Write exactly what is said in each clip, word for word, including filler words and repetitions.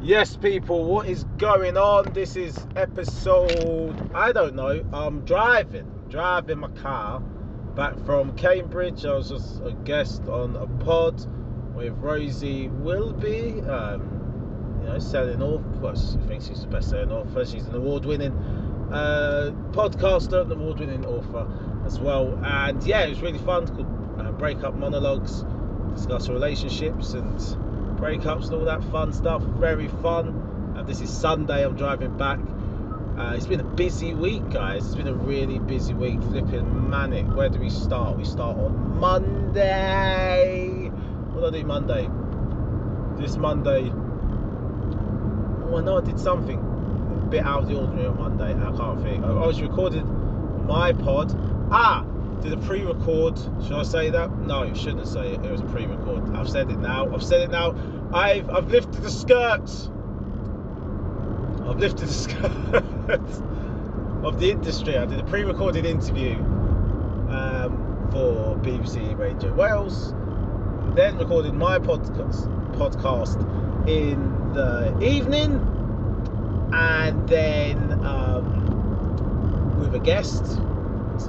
Yes, people, what is going on? This is episode, I don't know, I'm driving, driving my car back from Cambridge. I was just a guest on a pod with Rosie Wilby, um, you know, selling off, well, she thinks she's the best selling author. She's an award-winning uh, podcaster, an award-winning author as well. And yeah, it was really fun, called uh, Breakup Monologues, discuss relationships and breakups and all that fun stuff. Very fun. And this is Sunday, I'm driving back. Uh, it's been a busy week, guys. It's been a really busy week, flipping manic. Where do we start? We start on Monday. What did I do Monday? This Monday, well, no, I did something a bit out of the ordinary on Monday. I can't think. I was recording my pod. Ah! Did a pre-record, should I say that? No, you shouldn't say it, it was a pre-record. I've said it now, I've said it now. I've I've lifted the skirts. I've lifted the skirts of the industry. I did a pre-recorded interview um, for B B C Radio Wales, then recorded my podcast, podcast in the evening, and then um, with a guest,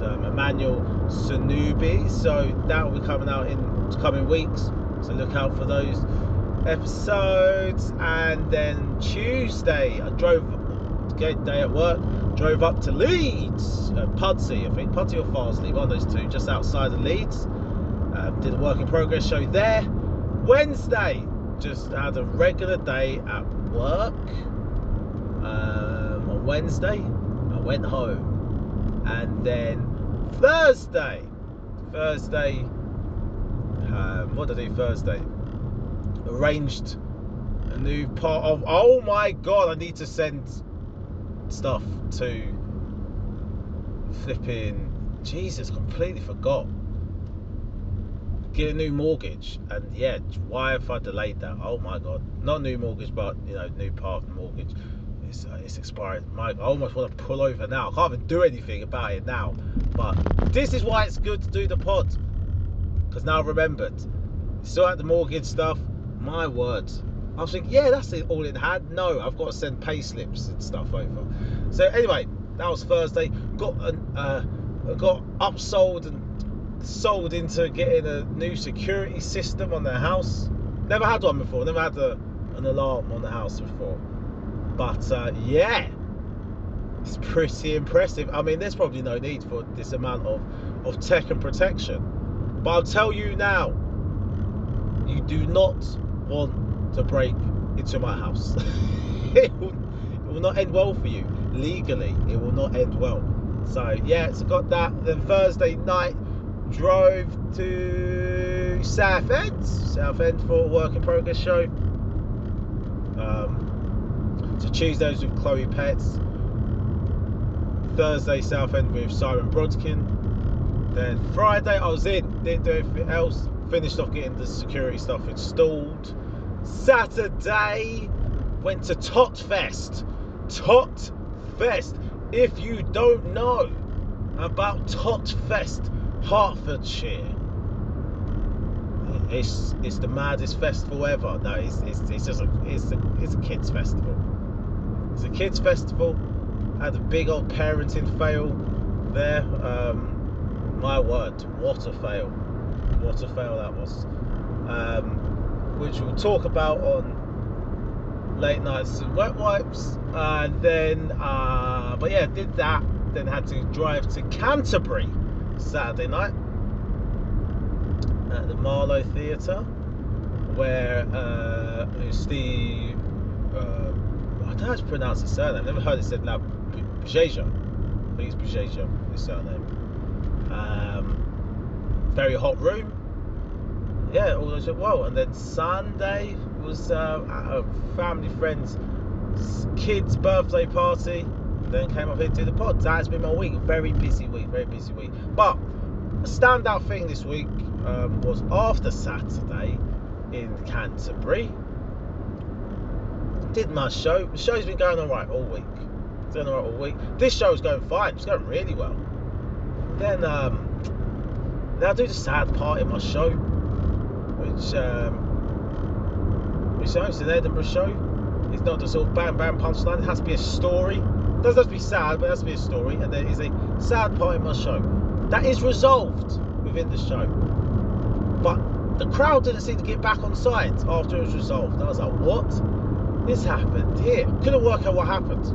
Um, Emmanuel Sunubi, so that will be coming out in coming weeks, so look out for those episodes. And then Tuesday, I drove good day at work, drove up to Leeds, uh, Pudsey I think, Pudsey or Farsley, one of those two, just outside of Leeds. Um, did a work in progress show there. Wednesday, just had a regular day at work. Um, on Wednesday I went home. And then Thursday, Thursday, um, what did I do Thursday? Arranged a new part of, oh my God, I need to send stuff to flipping, Jesus, completely forgot. Get a new mortgage, and yeah, why have I delayed that? Oh my God, not new mortgage, but you know, new part of the mortgage. It's, uh, it's expired. My, I almost want to pull over now. I can't even do anything about it now. But this is why it's good to do the pod, because now I've remembered. Still at the mortgage stuff. My word. I was thinking, yeah, that's it, all in hand. No, I've got to send pay slips and stuff over. So anyway, that was Thursday. Got an, uh, got upsold and sold into getting a new security system on the house. Never had one before. Never had a, an alarm on the house before. But uh, yeah, it's pretty impressive. I mean, there's probably no need for this amount of, of tech and protection. But I'll tell you now, you do not want to break into my house. it, will, it will not end well for you. Legally, it will not end well. So yeah, so got that. Then Thursday night, drove to South End. South End for a work in progress show. Um... So Tuesday was with Chloe Pets, Thursday Southend with Simon Brodkin, then Friday I was in, didn't do anything else, finished off getting the security stuff installed. Saturday went to Tot Fest. Tot Fest, if you don't know about Tot Fest, Hertfordshire, it's it's the maddest festival ever. No, it's it's, it's just a it's a it's a kids festival. It's a kids festival. I had a big old parenting fail there. Um, my word, what a fail. What a fail that was. Um, which we'll talk about on Late Nights and Wet Wipes. Uh, then, uh, but yeah, did that. Then had to drive to Canterbury Saturday night at the Marlowe Theatre, where uh, Steve... Uh, I don't know how to pronounce his surname. I've never heard it said now. Bujeja. I think it's Bujeja, his surname. Um, very hot room. Yeah, all those... Well, and then Sunday was uh, at a family friend's kid's birthday party. Then came up here to the pod. That's been my week. Very busy week. Very busy week. But a standout thing this week um, was after Saturday in Canterbury. Did my show. The show's been going alright all week. It's going alright all week. This show's going fine. It's going really well. Then, um, then I do the sad part in my show, which um, which is an Edinburgh show. It's not just all bam bam punchline. It has to be a story. It doesn't have to be sad, but it has to be a story, and there is a sad part in my show that is resolved within the show. But the crowd didn't seem to get back on side after it was resolved. I was like, what? This happened here. Couldn't work out what happened.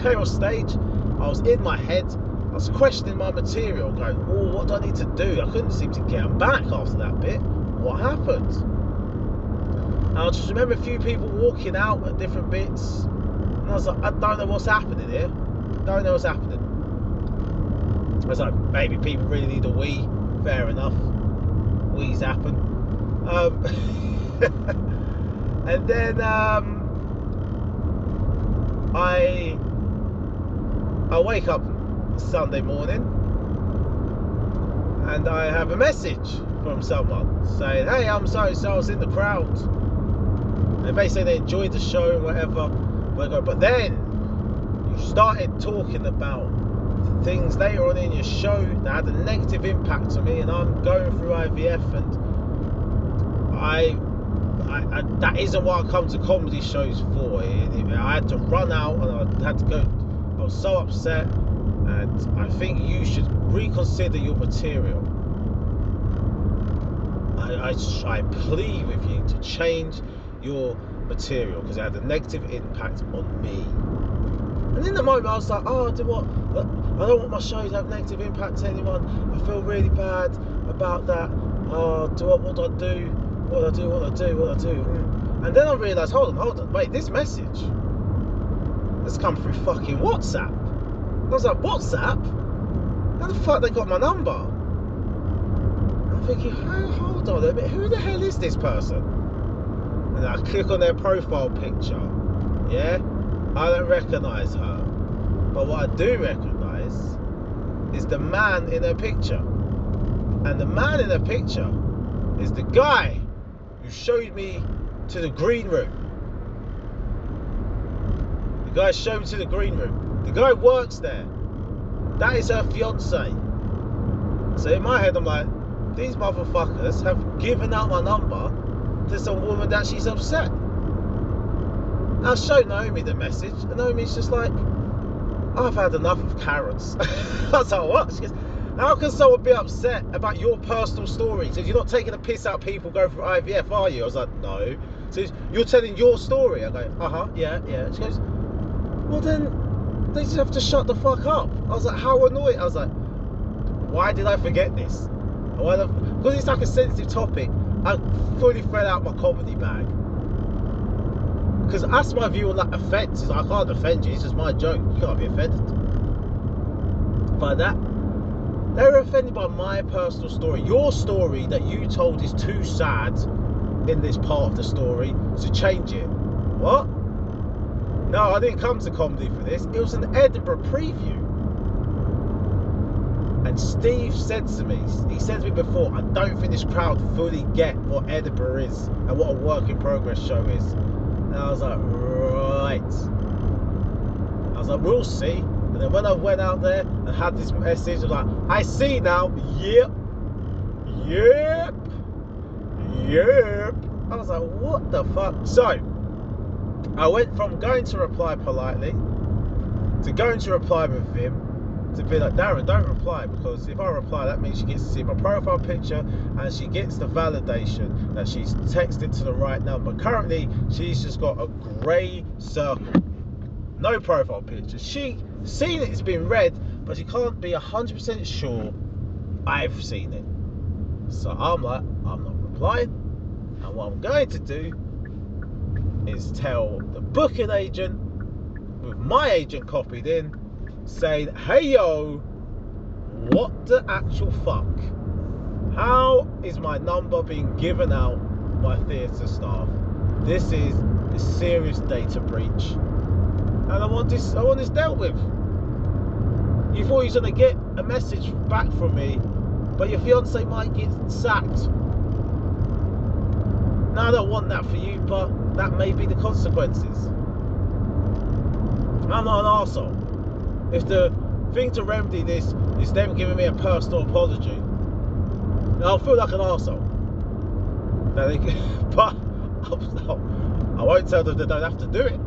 Came on stage, I was in my head, I was questioning my material, going, oh, what do I need to do? I couldn't seem to get them back after that bit. What happened? And I just remember a few people walking out at different bits, and I was like, I don't know what's happening here. Don't know what's happening. I was like, maybe people really need a wee. Fair enough. Wees happen. Um, and then um, I I wake up Sunday morning and I have a message from someone saying, hey, I'm so so I was in the crowd, and basically they enjoyed the show and whatever, but then you started talking about things later on in your show that had a negative impact on me, and I'm going through I V F, and I, I, I that isn't what I come to comedy shows for. I had to run out and I had to go, I was so upset. And I think you should reconsider your material. I, I, I plead with you to change your material because it had a negative impact on me. And in the moment I was like, oh, do what? I don't want my show to have negative impact to anyone. I feel really bad about that. Oh, do I, what do I do? What do I do? What do I do? What do I do? And then I realised, hold on, hold on, wait, this message has come through fucking WhatsApp. I was like, WhatsApp? How the fuck they got my number? I'm thinking, hey, hold on a minute, who the hell is this person? And I click on their profile picture. Yeah? I don't recognise her. But what I do recognise is the man in her picture. And the man in her picture is the guy who showed me to the green room. The guy showed me to the green room. The guy works there. That is her fiance. So in my head, I'm like, these motherfuckers have given out my number to some woman that she's upset. And I showed Naomi the message, and Naomi's just like, I've had enough of carrots. I was like, what? She goes, how can someone be upset about your personal story? So you're not taking a piss out people going through I V F, are you? I was like, no. So you're telling your story. I go, uh huh, yeah, yeah. She goes, well then, they just have to shut the fuck up. I was like, how annoyed? I was like, why did I forget this? Why the f-? Because it's like a sensitive topic. I fully fell out my comedy bag. Because that's my view on like offence. Like, I can't offend you. It's just my joke. You can't be offended by that. They were offended by my personal story. Your story that you told is too sad in this part of the story, so change it. What? No, I didn't come to comedy for this. It was an Edinburgh preview. And Steve said to me, he said to me before, I don't think this crowd fully get what Edinburgh is and what a work in progress show is. And I was like, right. I was like, we'll see. And then when I went out there and had this message, I was like, I see now. Yep. Yep. Yep. I was like, what the fuck? So I went from going to reply politely to going to reply with Vim to be like, Darren, don't reply, because if I reply that means she gets to see my profile picture and she gets the validation that she's texted to the right number. Currently she's just got a grey circle, no profile picture. She's seen it, it's been read, but she can't be one hundred percent sure I've seen it. So I'm like, I'm not replying, and what I'm going to do is tell the booking agent, with my agent copied in, saying, hey yo, what the actual fuck? How is my number being given out by theatre staff? This is a serious data breach, and I want this, I want this dealt with. You thought you were gonna get a message back from me, but your fiance might get sacked. No, I don't want that for you, but that may be the consequences. I'm not an arsehole. If the thing to remedy this is them giving me a personal apology, I'll feel like an arsehole. But I'm, I won't tell them they don't have to do it.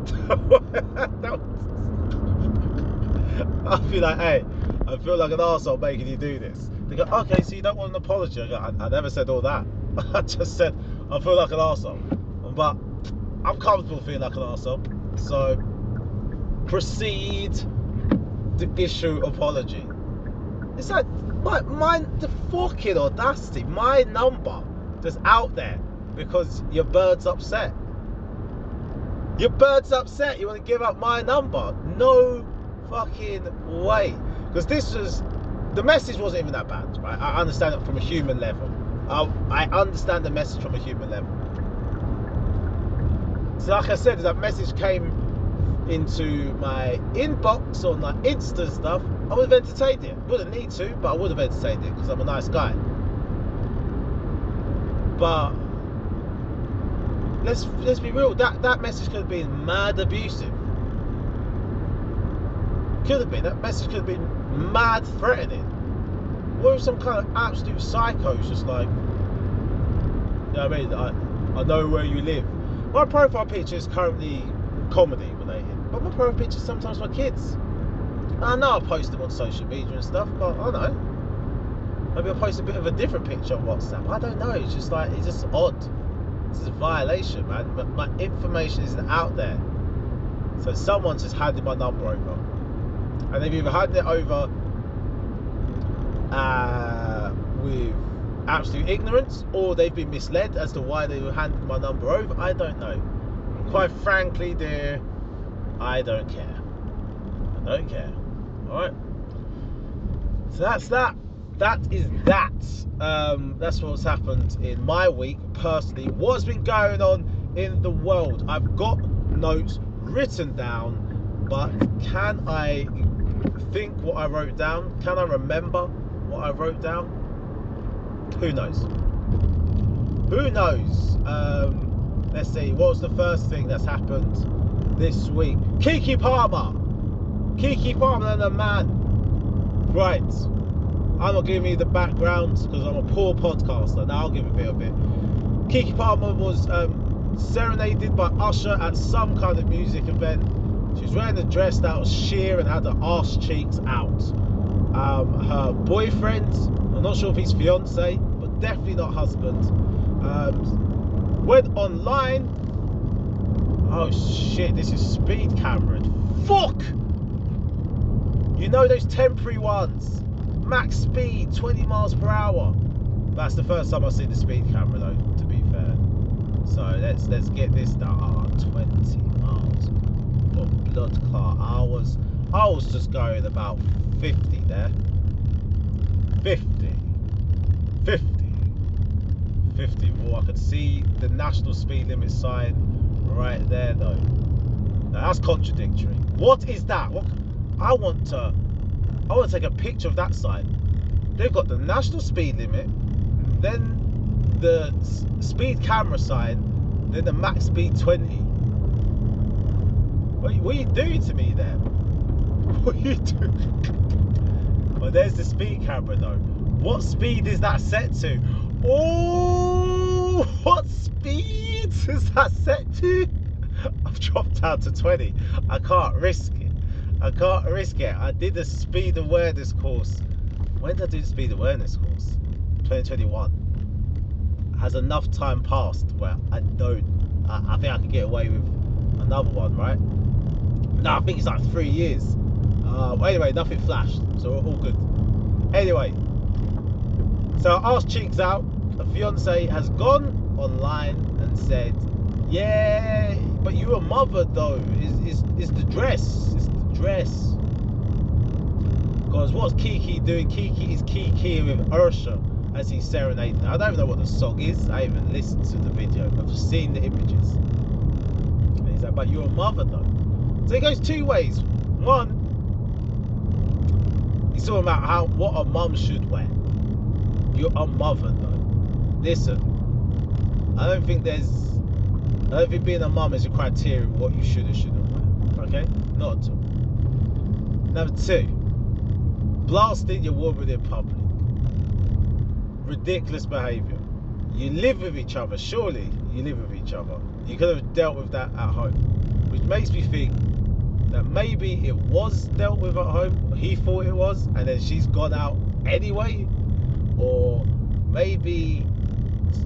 I'll be like, hey, I feel like an arsehole making you do this. They go, okay, so you don't want an apology? I go, I, I never said all that. I just said, I feel like an arsehole. But I'm comfortable feeling like an arsehole. So proceed to issue apology. It's like, like my, the fucking audacity, my number that's out there because your bird's upset. Your bird's upset, you want to give up my number? No fucking way. Because this was, the message wasn't even that bad, right? I understand it from a human level. I, I understand the message from a human level. So like I said, that message came into my inbox on my Insta stuff, I would have entertained it. Wouldn't need to, but I would have entertained it because I'm a nice guy. But let's let's be real, that, that message could have been mad abusive. Could have been, that message could have been mad threatening. What if some kind of absolute psycho's just like, you know what I mean, I, I know where you live. My profile picture is currently comedy related, but my profile picture is sometimes my kids. I know I post them on social media and stuff, but I don't know. Maybe I'll post a bit of a different picture on WhatsApp. I don't know, it's just like, it's just odd. It's a violation, man. But my information isn't out there. So someone's just handed my number over. And they've either handed it over uh, with absolute ignorance, or they've been misled as to why they were handed my number over. I don't know. Quite frankly, dear, I don't care. I don't care. Alright? So that's that. That is that. Um, that's what's happened in my week personally. What's been going on in the world? I've got notes written down, but can I think what I wrote down? Can I remember what I wrote down? Who knows? Who knows? Um, let's see. What was the first thing that's happened this week? Keke Palmer. Keke Palmer and the man. Right. I'm not giving you the background because I'm a poor podcaster. Now I'll give a bit of it. Keke Palmer was um, serenaded by Usher at some kind of music event. She was wearing a dress that was sheer and had her arse cheeks out. Um, her boyfriend, I'm not sure if he's fiance, but definitely not husband, um, went online. Oh shit, this is speed camera. Fuck! You know those temporary ones? Max speed, twenty miles per hour. That's the first time I've seen the speed camera though, to be fair. So let's let's get this down. Oh, twenty miles for blood clot. I was, I was just going about fifty there. fifty. fifty. fifty. Well, I could see the national speed limit sign right there though. Now that's contradictory. What is that? What, I want to... I want to take a picture of that sign. They've got the national speed limit, then the speed camera sign, then the max speed twenty. What are you, what are you doing to me there? What are you doing? Well, there's the speed camera though. What speed is that set to? Oh, what speed is that set to? I've dropped down to twenty. I can't risk it. I can't risk it. I did the speed awareness course. When did I do the speed awareness course? twenty twenty-one. Has enough time passed where I don't... I, I think I can get away with another one, right? No, I think it's like three years. Uh, but anyway, nothing flashed, so we're all good. Anyway. So, arse cheeks out. A fiancé has gone online and said, yeah, but you're a mother, though. It's, it's, it's the dress. It's dress. Because what's Keke doing? Keke is Keke with Usher as he's serenading. I don't even know what the song is. I even listened to the video. I've just seen the images. And he's like, but you're a mother though. So it goes two ways. One, he's talking about how what a mum should wear. You're a mother though. Listen, I don't think there's I don't think being a mum is a criteria of what you should or shouldn't wear. Okay? Not at all. Number two, blasting your woman in public. Ridiculous behaviour. You live with each other, surely you live with each other. You could have dealt with that at home, which makes me think that maybe it was dealt with at home, he thought it was, and then she's gone out anyway. Or maybe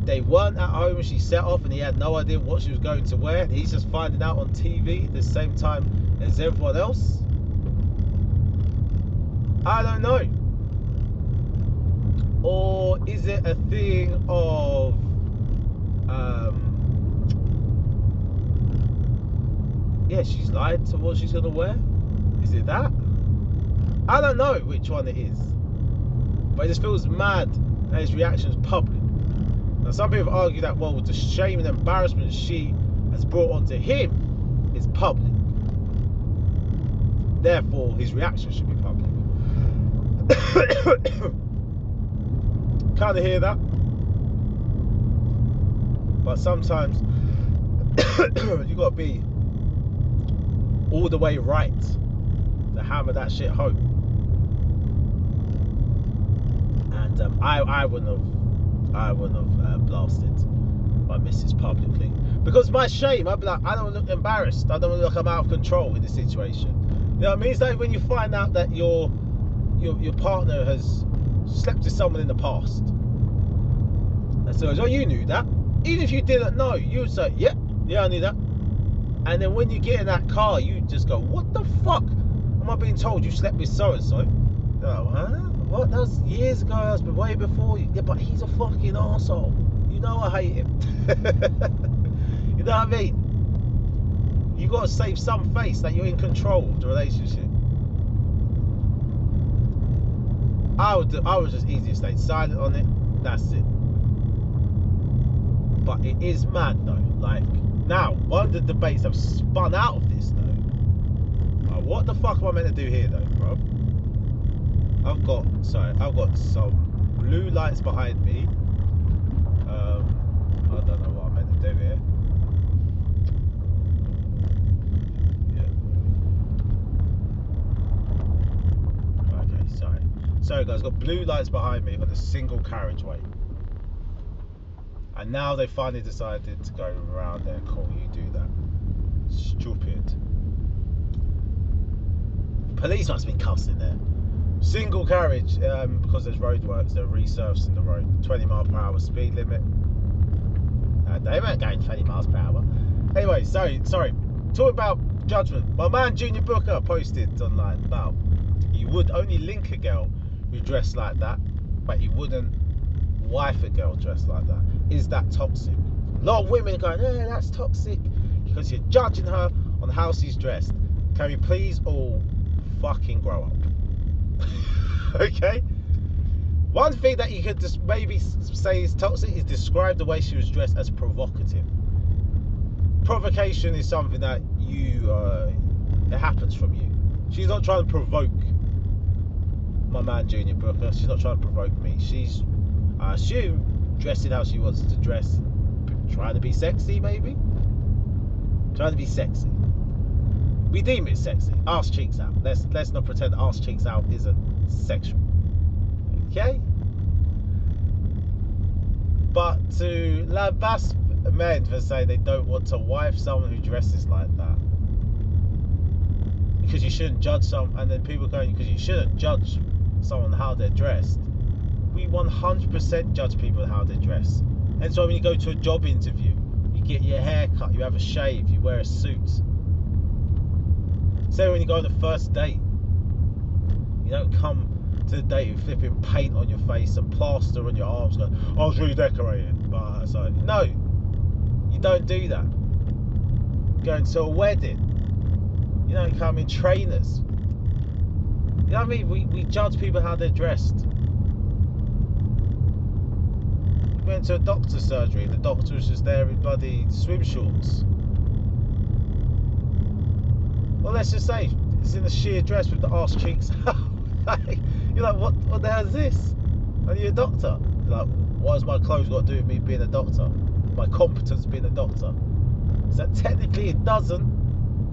they weren't at home and she set off and he had no idea what she was going to wear, and he's just finding out on T V the same time as everyone else. I don't know. Or is it a thing of um, yeah, she's lied to what she's gonna wear? Is it that? I don't know which one it is, but it just feels mad that his reaction is public. Now, some people argue that, well, the shame and embarrassment she has brought onto him is public, therefore his reaction should be public. Kind of hear that, but sometimes you gotta be all the way right to hammer that shit home. And um, I, I wouldn't have I wouldn't have uh, blasted my missus publicly, because my shame, I'd be like, I don't look embarrassed, I don't look I'm out of control in this situation. You know what I mean? It's like when you find out that you're Your, your partner has slept with someone in the past. And so, oh, you knew that. Even if you didn't know, you would say, yep, yeah, yeah, I knew that. And then when you get in that car, you just go, what the fuck am I being told? You slept with so and so. Oh, huh? What? That was years ago. That's been way before you. Yeah, but he's a fucking arsehole. You know I hate him. You know what I mean? You got to save some face that you're in control of the relationship. I would, do, I would just easily stay silent on it. That's it. But it is mad though. Like, now, one of the debates have spun out of this though. Like, what the fuck am I meant to do here though, bro? I've got, sorry, I've got some blue lights behind me. Um, I don't know what I'm meant to do here. Sorry guys, got blue lights behind me on a single carriageway. And now they finally decided to go around there. Cool, you do that. Stupid. Police must be cussing there. Single carriage, um, because there's roadworks, they're resurfacing the road. twenty mile per hour speed limit. Uh, they weren't going twenty miles per hour. Anyway, sorry, sorry. Talk about judgment. My man Junior Booker posted online about he would only link a girl who dressed like that, but he wouldn't wife a girl dressed like that. Is that toxic? A lot of women are going, yeah, that's toxic, because you're judging her on how she's dressed. Can we please all fucking grow up? Okay? One thing that you could just maybe say is toxic is describe the way she was dressed as provocative. Provocation is something that you, uh, it happens from you. She's not trying to provoke my man Junior Booker. She's not trying to provoke me. She's, I assume, dressing how she wants to dress, trying to be sexy, maybe. Trying to be sexy. We deem it sexy. Arse cheeks out. Let's let's not pretend arse cheeks out isn't sexual. Okay. But to lambast men for saying they don't want to wife someone who dresses like that, because you shouldn't judge some, and then people going, because you shouldn't judge someone how they're dressed. We one hundred percent judge people how they dress. And so when you go to a job interview, you get your hair cut, you have a shave, you wear a suit. Say when you go on the first date, you don't come to the date with flipping paint on your face and plaster on your arms going, I was redecorating, but it's like, no, you don't do that. Going to a wedding, you don't come in trainers. You know what I mean? We, we judge people how they're dressed. We went to a doctor's surgery and the doctor was just there in bloody swim shorts. Well, let's just say it's in a sheer dress with the arse cheeks out. Like, you're like, what, what the hell is this? And you're a doctor. You're like, what has my clothes got to do with me being a doctor? My competence being a doctor? So technically it doesn't,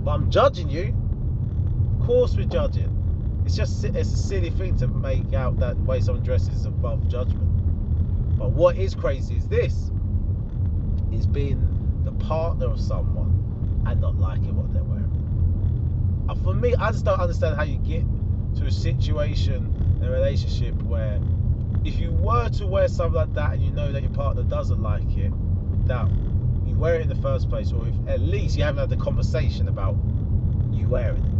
but I'm judging you. Of course we're judging. It's just it's a silly thing to make out that the way someone dresses is above judgment. But what is crazy is this: is being the partner of someone and not liking what they're wearing. And for me, I just don't understand how you get to a situation in a relationship where if you were to wear something like that and you know that your partner doesn't like it, that you wear it in the first place, or if at least you haven't had the conversation about you wearing it.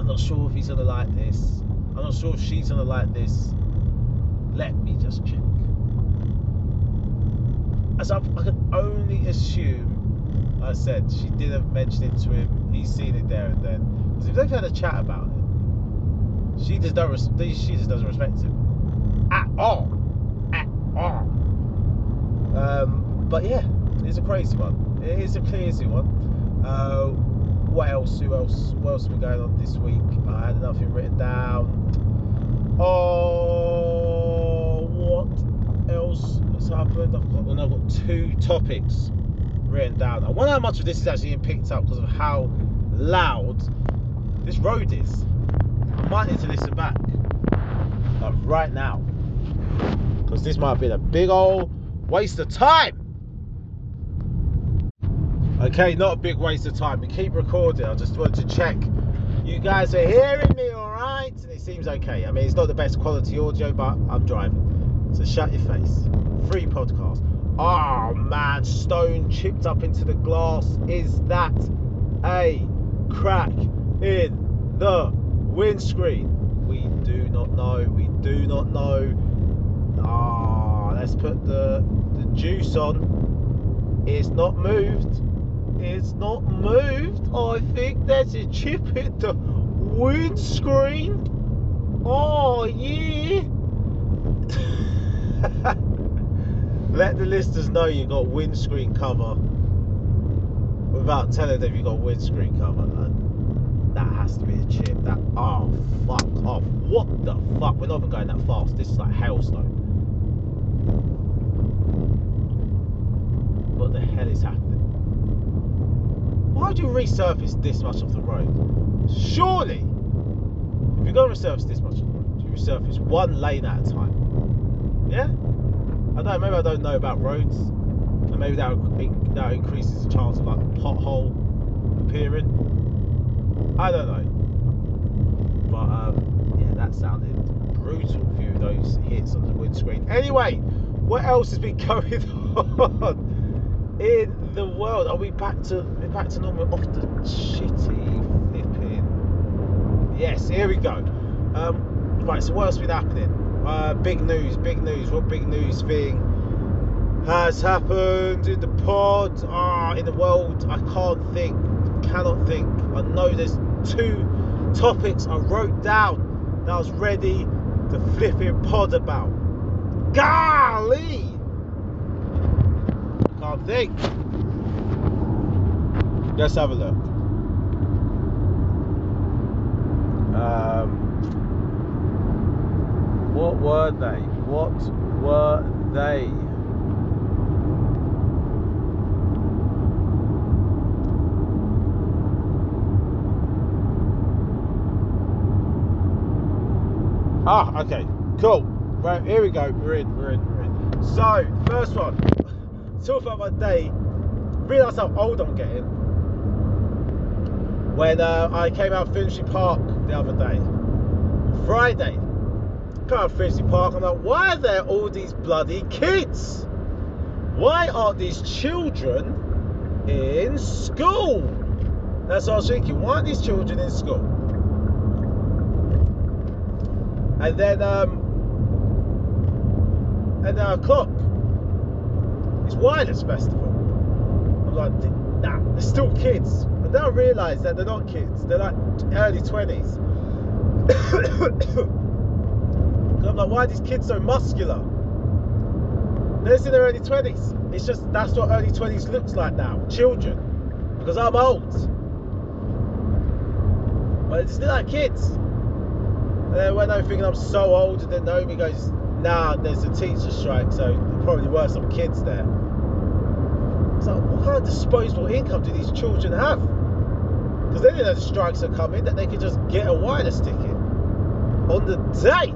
I'm not sure if he's gonna like this. I'm not sure if she's gonna like this. Let me just check. As I, I can only assume, like I said, she didn't mention it to him. He's seen it there and then. Because if they've had a chat about it, she just don't. She just doesn't respect him at all, at all. Um, but yeah, it's a crazy one. It is a crazy one. Uh, What else? Who else? What else has been going on this week? I had nothing written down. Oh, what else has happened? I've got, well, no, I've got two topics written down. I wonder how much of this is actually being picked up because of how loud this road is. I might need to listen back, like right now, because this might have been a big old waste of time. Okay, not a big waste of time. We keep recording. I just wanted to check you guys are hearing me all right. And it seems okay. I mean, it's not the best quality audio, but I'm driving. So shut your face. Free podcast. Oh, man. Stone chipped up into the glass. Is that a crack in the windscreen? We do not know. We do not know. Ah, oh, let's put the, the juice on. It's not moved. It's not moved. I think there's a chip in the windscreen. Oh, yeah. Let the listeners know you got windscreen cover without telling them you got windscreen cover. That has to be a chip. That, oh, fuck off. What the fuck? We're not even going that fast. This is like hailstone. What the hell is happening? Why would you resurface this much of the road? Surely, if you're going to resurface this much of the road, you resurface one lane at a time. Yeah? I don't. Maybe I don't know about roads. And maybe that, that increases the chance of like a pothole appearing. I don't know. But um, yeah, that sounded brutal for you, those hits on the windscreen. Anyway, what else has been going on in the world? Are we back to we're back to normal? Off the shitty flipping. Yes, here we go. Um, right, so what else has been happening? Uh, big news, big news. What big news thing has happened in the pod? Ah, in the world, I can't think, cannot think. I know there's two topics I wrote down that I was ready to flipping pod about. Golly, I can't think. Let's have a look. Um, what were they? What were they? Ah, okay, cool. Right, here we go. We're in, we're in, we're in. So, first one. Talk about my day. Realise how old I'm getting. When uh, I came out of Finchley Park the other day, Friday, came out of Finchley Park, I'm like, why are there all these bloody kids? Why aren't these children in school? That's what I was thinking, why aren't these children in school? And then, um, and then I clock, it's Wireless Festival. I'm like, nah, they're still kids. And then I realised that they're not kids, they're like early twenties. I'm like, why are these kids so muscular? They're in their early twenties. It's just, that's what early twenties looks like now, children. Because I'm old. But it's still like kids. And then when they're thinking I'm so old, and then Naomi goes, nah, there's a teacher strike, so probably worse some kids there. It's like, what kind of disposable income do these children have? Because they didn't know the strikes are coming, that they could just get a wireless ticket on the day.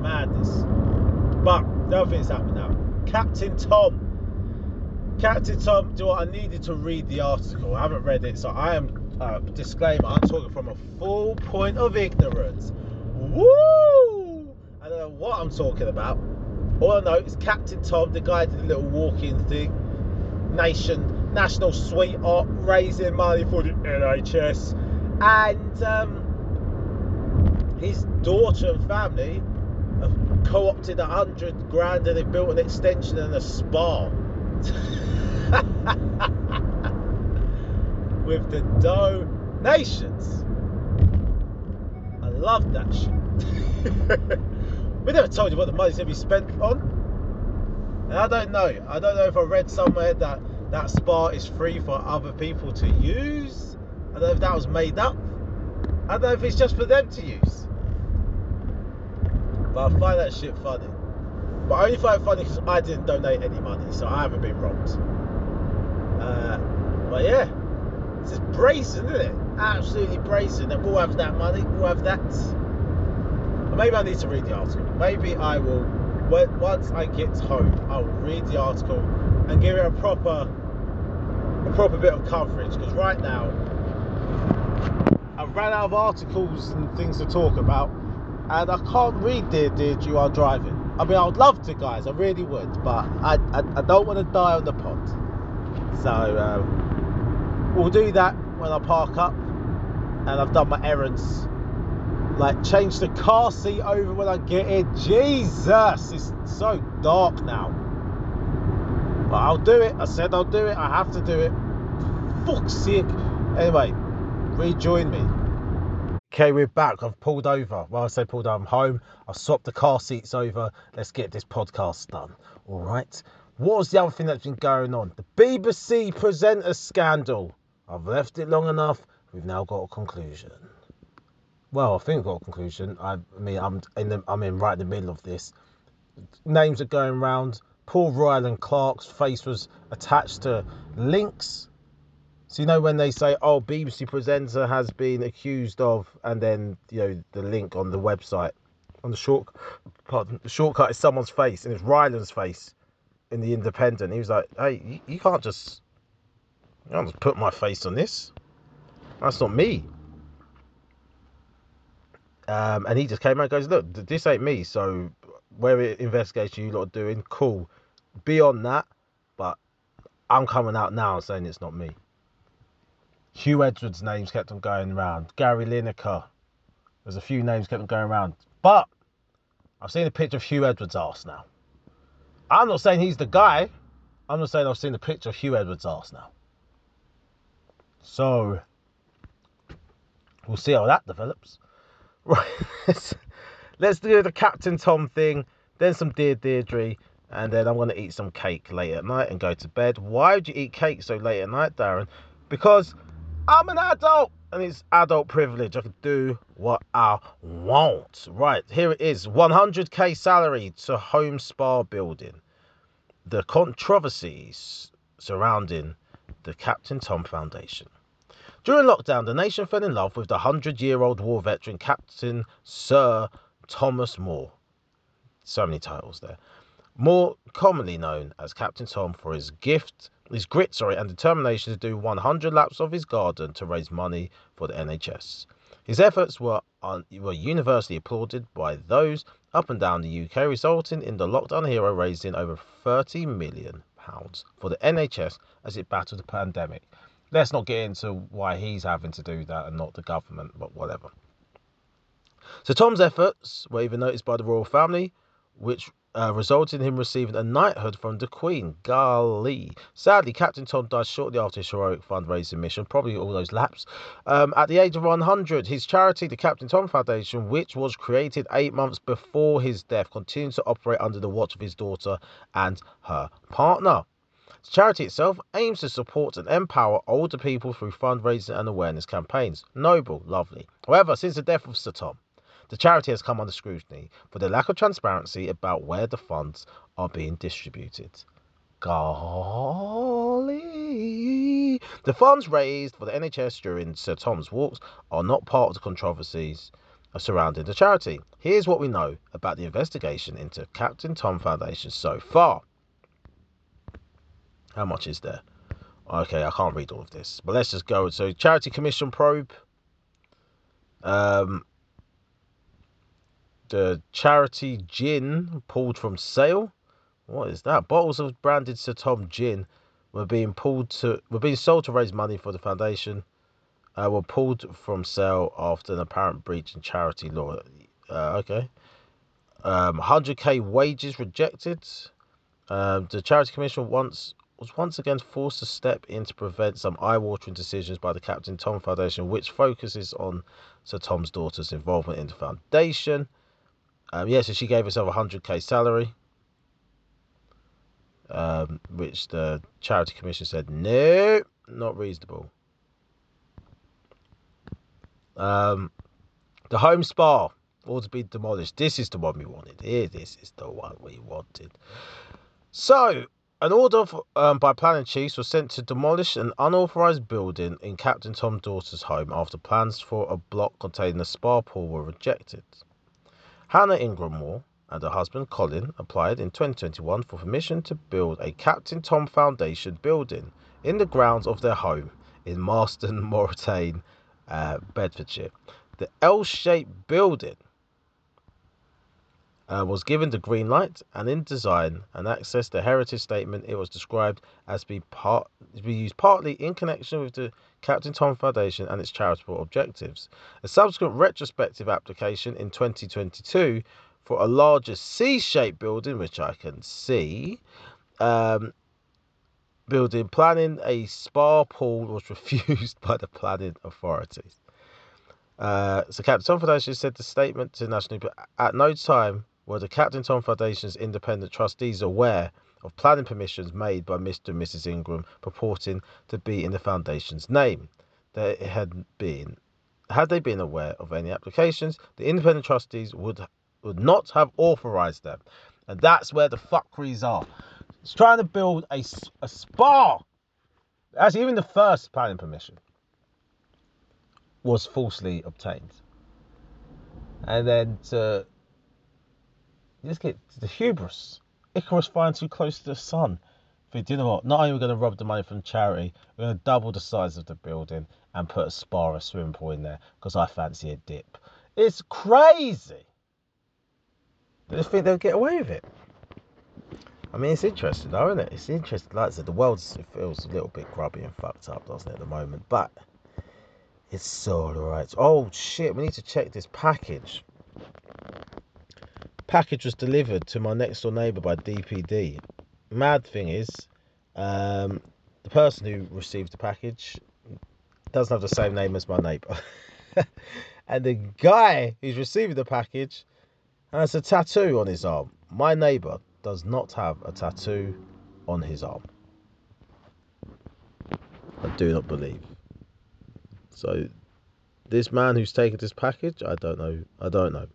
Madness. But nothing's happened now. Captain Tom Captain Tom, do what I needed to read the article. I haven't read it, so I am, uh, disclaimer, I'm talking from a full point of ignorance. Woo! I don't know what I'm talking about. All I know is Captain Tom, the guy did a little walk-in thing. Nation, national sweetheart, raising money for the N H S. And um, his daughter and family have co-opted a hundred grand and they built an extension and a spa. With the donations. I love that shit. We never told you what the money's going to be spent on. And I don't know. I don't know if I read somewhere that that spa is free for other people to use. I don't know if that was made up. I don't know if it's just for them to use. But I find that shit funny. But I only find it funny because I didn't donate any money, so I haven't been robbed. Uh, but yeah, this is brazen, isn't it? Absolutely brazen. And we'll have that money, we'll have that. Maybe I need to read the article. Maybe I will, once I get home, I'll read the article and give it a proper, a proper bit of coverage. Because right now, I've ran out of articles and things to talk about, and I can't read Dear Deirdre while driving. I mean, I would love to, guys. I really would, but I, I, I don't want to die on the pod. So um, we'll do that when I park up, and I've done my errands. Like, change the car seat over when I get in. Jesus, it's so dark now. But I'll do it. I said I'll do it. I have to do it. Fuck's sake. Anyway, rejoin me. Okay, we're back. I've pulled over. Well, I say pulled over. I'm home. I've swapped the car seats over. Let's get this podcast done. All right. What was the other thing that's been going on? The B B C presenter scandal. I've left it long enough. We've now got a conclusion. Well, I think I've got a conclusion. I mean, I'm in, the, I'm in right in the middle of this. Names are going round. Paul Ryland Clark's face was attached to links. So, you know, when they say, oh, B B C presenter has been accused of, and then, you know, the link on the website, on the short, pardon, the shortcut is someone's face, and it's Ryland's face in The Independent. He was like, hey, you, you can't just, you can't just put my face on this. That's not me. Um, and he just came out and goes, look, this ain't me, so where it investigates you lot are doing, cool. Beyond that, but I'm coming out now and saying it's not me. Hugh Edwards' names kept on going around. Gary Lineker. There's a few names kept on going around. But I've seen a picture of Hugh Edwards' arse now. I'm not saying he's the guy. I'm not saying I've seen a picture of Hugh Edwards' arse now. So, we'll see how that develops. Right, let's, let's do the Captain Tom thing, then some Dear Deirdre, and then I'm going to eat some cake late at night and go to bed. Why would you eat cake so late at night, Darren? Because I'm an adult, and it's adult privilege. I can do what I want. Right, here it is. one hundred k salary to home spa building. The controversies surrounding the Captain Tom Foundation. During lockdown, the nation fell in love with the hundred-year-old war veteran Captain Sir Thomas Moore. So many titles there. Moore, commonly known as Captain Tom, for his gift, his grit, sorry, and determination to do one hundred laps of his garden to raise money for the N H S. His efforts were un- were universally applauded by those up and down the U K, resulting in the lockdown hero raising over thirty million pounds for the N H S as it battled the pandemic. Let's not get into why he's having to do that and not the government, but whatever. So Tom's efforts were even noticed by the royal family, which uh, resulted in him receiving a knighthood from the Queen. Golly. Sadly, Captain Tom died shortly after his heroic fundraising mission, probably all those laps. Um, at the age of one hundred, his charity, the Captain Tom Foundation, which was created eight months before his death, continues to operate under the watch of his daughter and her partner. The charity itself aims to support and empower older people through fundraising and awareness campaigns. Noble, lovely. However, since the death of Sir Tom, the charity has come under scrutiny for the lack of transparency about where the funds are being distributed. Golly. The funds raised for the N H S during Sir Tom's walks are not part of the controversies surrounding the charity. Here's what we know about the investigation into Captain Tom Foundation so far. How much is there? Okay, I can't read all of this, but let's just go. So, Charity Commission probe. Um, the charity gin pulled from sale. What is that? Bottles of branded Sir Tom gin were being pulled to were being sold to raise money for the foundation. Uh, were pulled from sale after an apparent breach in charity law. Uh, okay. Um, one hundred K wages rejected. Um, the Charity Commission once was once again forced to step in to prevent some eye-watering decisions by the Captain Tom Foundation, which focuses on Sir Tom's daughter's involvement in the foundation. Um, yeah, so she gave herself a one hundred K salary, um, which the Charity Commission said, no, not reasonable. Um, the home spa ought to be demolished. This is the one we wanted. Here, this is the one we wanted. So, an order for, um, by planning chiefs was sent to demolish an unauthorised building in Captain Tom Daughter's home after plans for a block containing a spa pool were rejected. Hannah Ingram Moore and her husband Colin applied in twenty twenty-one for permission to build a Captain Tom Foundation building in the grounds of their home in Marston, Moretain, uh, Bedfordshire. The L-shaped building Uh, was given the green light, and in design and access to heritage statement, it was described as be part to be used partly in connection with the Captain Tom Foundation and its charitable objectives. A subsequent retrospective application in twenty twenty-two for a larger C-shaped building, which I can see, um, building planning a spa pool was refused by the planning authorities. Uh, so Captain Tom Foundation said the statement to National, but at no time were the Captain Tom Foundation's independent trustees aware of planning permissions made by Mister and Missus Ingram purporting to be in the foundation's name. They had been, had they been aware of any applications, the independent trustees would would not have authorised them. And that's where the fuckeries are. It's trying to build a, a spa. That's even the first planning permission was falsely obtained. And then to just get to the hubris. Icarus finds too close to the sun. But you know what? Not only are we going to rob the money from charity, we're going to double the size of the building and put a spa or a swimming pool in there because I fancy a dip. It's crazy. They just think they'll get away with it. I mean, it's interesting though, isn't it? It's interesting. Like I said, the world feels a little bit grubby and fucked up, doesn't it, at the moment? But it's sort of right. Oh shit, we need to check this package. Package was delivered to my next door neighbour by D P D. Mad thing is, um, the person who received the package doesn't have the same name as my neighbour. And the guy who's receiving the package has a tattoo on his arm. My neighbour does not have a tattoo on his arm. I do not believe. So, this man who's taken this package, I don't know. I don't know.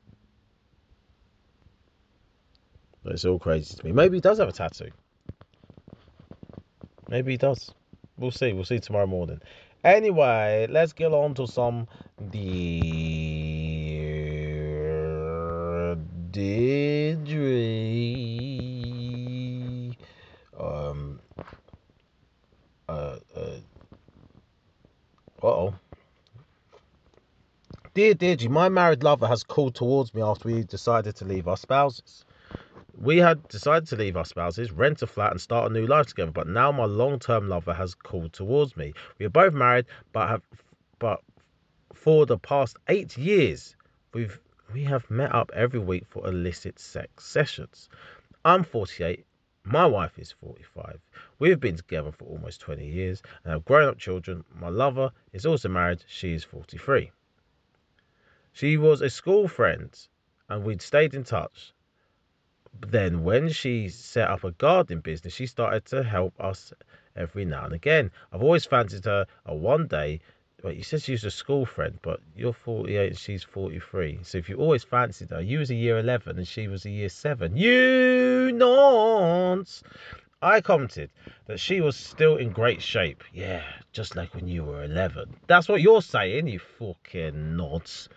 But it's all crazy to me. Maybe he does have a tattoo. Maybe he does. We'll see. We'll see tomorrow morning. Anyway, let's get on to some Deirdre. Um. Uh. Uh. Uh-oh. Dear Deirdre, my married lover has called towards me after we decided to leave our spouses. We had decided to leave our spouses, rent a flat and start a new life together, but now my long-term lover has called towards me. We are both married, but have, but for the past eight years, we've, we have met up every week for illicit sex sessions. I'm forty-eight. My wife is forty-five. We've been together for almost twenty years and have grown up children. My lover is also married. She is forty-three. She was a school friend and we'd stayed in touch. Then when she set up a gardening business, she started to help us every now and again. I've always fancied her. A one day, well, you said she was a school friend, but you're forty-eight and she's forty-three. So if you always fancied her, you was a year eleven and she was a year seven. You nonce! I commented that she was still in great shape. Yeah, just like when you were eleven. That's what you're saying, you fucking nonce.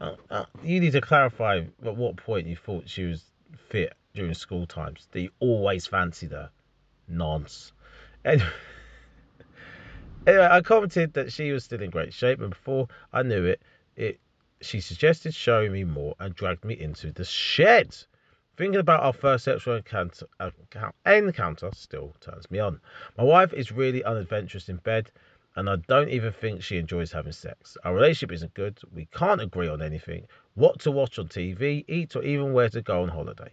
Uh, uh, you need to clarify at what point you thought she was fit during school times. That you always fancied her. Nonce. Anyway, anyway, I commented that she was still in great shape, and before I knew it, it she suggested showing me more and dragged me into the shed. Thinking about our first sexual encounter, encounter still turns me on. My wife is really unadventurous in bed, and I don't even think she enjoys having sex. Our relationship isn't good. We can't agree on anything, what to watch on T V, eat, or even where to go on holiday.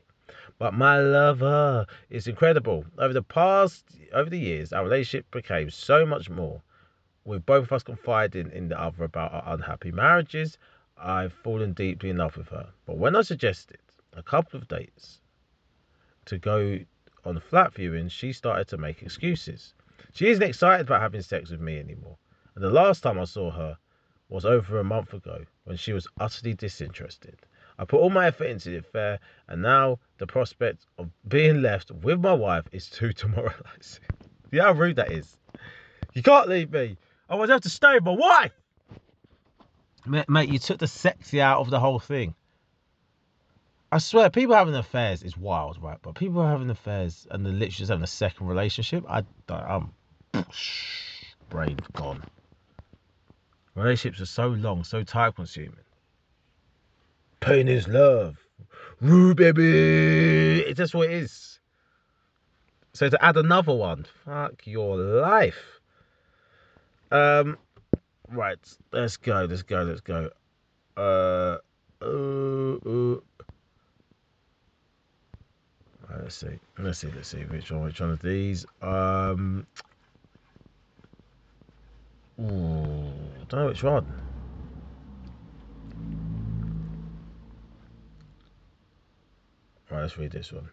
But my lover is incredible. Over the past, over the years, our relationship became so much more. With both of us confiding in the other about our unhappy marriages, I've fallen deeply in love with her. But when I suggested a couple of dates to go on flat viewing, she started to make excuses. She isn't excited about having sex with me anymore, and the last time I saw her was over a month ago when she was utterly disinterested. I put all my effort into the affair, and now the prospect of being left with my wife is too demoralising. You know how rude that is. You can't leave me. I would have to stay with my wife. Mate, you took the sexy out of the whole thing. I swear, people having affairs is wild, right? But people having affairs and they're literally just having a second relationship, I don't, I'm... brain gone. Relationships are so long, so time-consuming. Pain is love. Woo, baby. It's just what it is. So to add another one, fuck your life. Um, right, let's go, let's go, let's go. Uh, uh, uh. Right, let's see, let's see, let's see which one, which one of these. Um, ooh, I don't know which one. Right, let's read this one,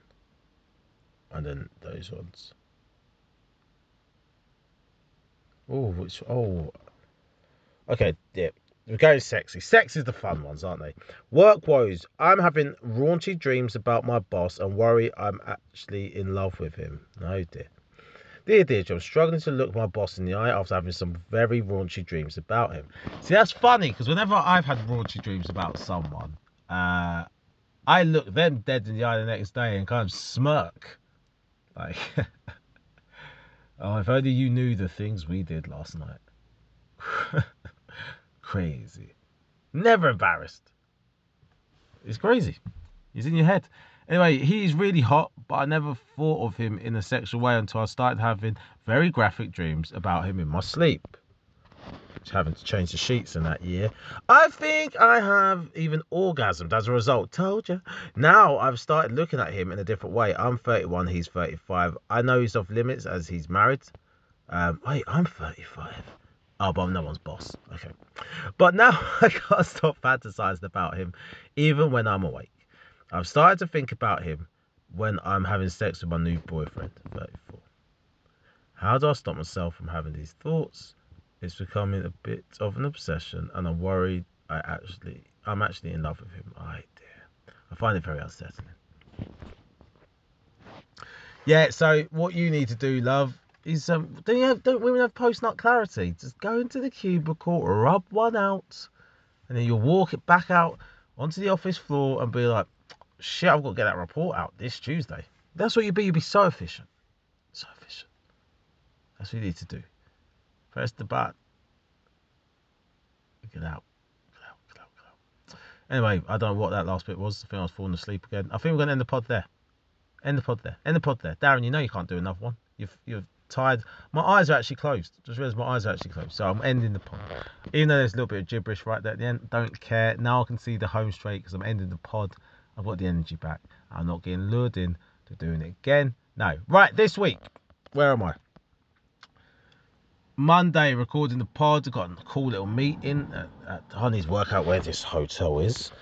and then those ones. Oh, which? Oh, okay. Yeah, we're going sexy. Sex is the fun ones, aren't they? Work woes. I'm having raunchy dreams about my boss and worry I'm actually in love with him. No, dear, dear, dear. I'm struggling to look my boss in the eye after having some very raunchy dreams about him. See, that's funny because whenever I've had raunchy dreams about someone, uh. I look them dead in the eye the next day and kind of smirk. Like, oh, if only you knew the things we did last night. Crazy. Never embarrassed. It's crazy. He's in your head. Anyway, he's really hot, but I never thought of him in a sexual way until I started having very graphic dreams about him in my sleep. Having to change the sheets in that year. I think I have even orgasmed as a result. Told you. Now I've started looking at him in a different way. I'm thirty-one, he's thirty-five. I know he's off limits as he's married. Um, wait, I'm thirty-five. Oh, but I'm no one's boss. Okay. But now I can't stop fantasizing about him, even when I'm awake. I've started to think about him when I'm having sex with my new boyfriend, thirty-four. How do I stop myself from having these thoughts? It's becoming a bit of an obsession, and I'm worried I actually, I'm actually in love with him. Oh, dear. I find it very unsettling. Yeah, so what you need to do, love, is, um, don't, you have, don't women have post-nut clarity? Just go into the cubicle, rub one out, and then you'll walk it back out onto the office floor and be like, shit, I've got to get that report out this Tuesday. That's what you'd be. You'd be so efficient. So efficient. That's what you need to do. Press the button. Get out. Get out, get out, get out. Anyway, I don't know what that last bit was. I think I was falling asleep again. I think we're going to end the pod there. End the pod there. End the pod there. Darren, you know you can't do another one. You've, you're tired. My eyes are actually closed. Just realised my eyes are actually closed. So I'm ending the pod. Even though there's a little bit of gibberish right there at the end, don't care. Now I can see the home straight because I'm ending the pod. I've got the energy back. I'm not getting lured in to doing it again. No. Right, this week. Where am I? Monday, recording the pod. I've got a cool little meeting at, at Honey's workout where this hotel is.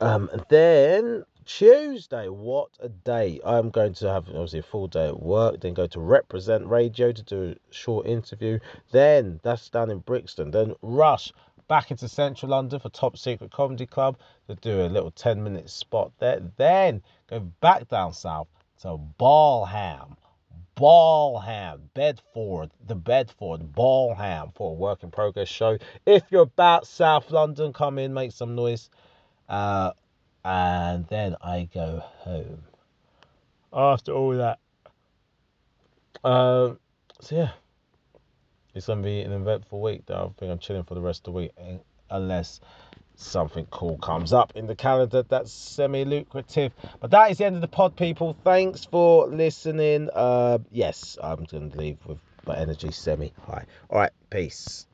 Um, and then Tuesday, what a day. I'm going to have obviously a full day at work, then go to Represent Radio to do a short interview. Then that's down in Brixton. Then rush back into central London for Top Secret Comedy Club to do a little ten minute spot there. Then go back down south to Ballham. Ballham, Bedford, the Bedford, Ballham for a work in progress show. If you're about South London, come in, make some noise. Uh, and then I go home. After all that, um, so yeah, it's going to be an eventful week. I think I'm chilling for the rest of the week, unless something cool comes up in the calendar that's semi-lucrative. But that is the end of the pod, people. Thanks for listening. Uh, yes, I'm going to leave with my energy semi-high. All right, peace.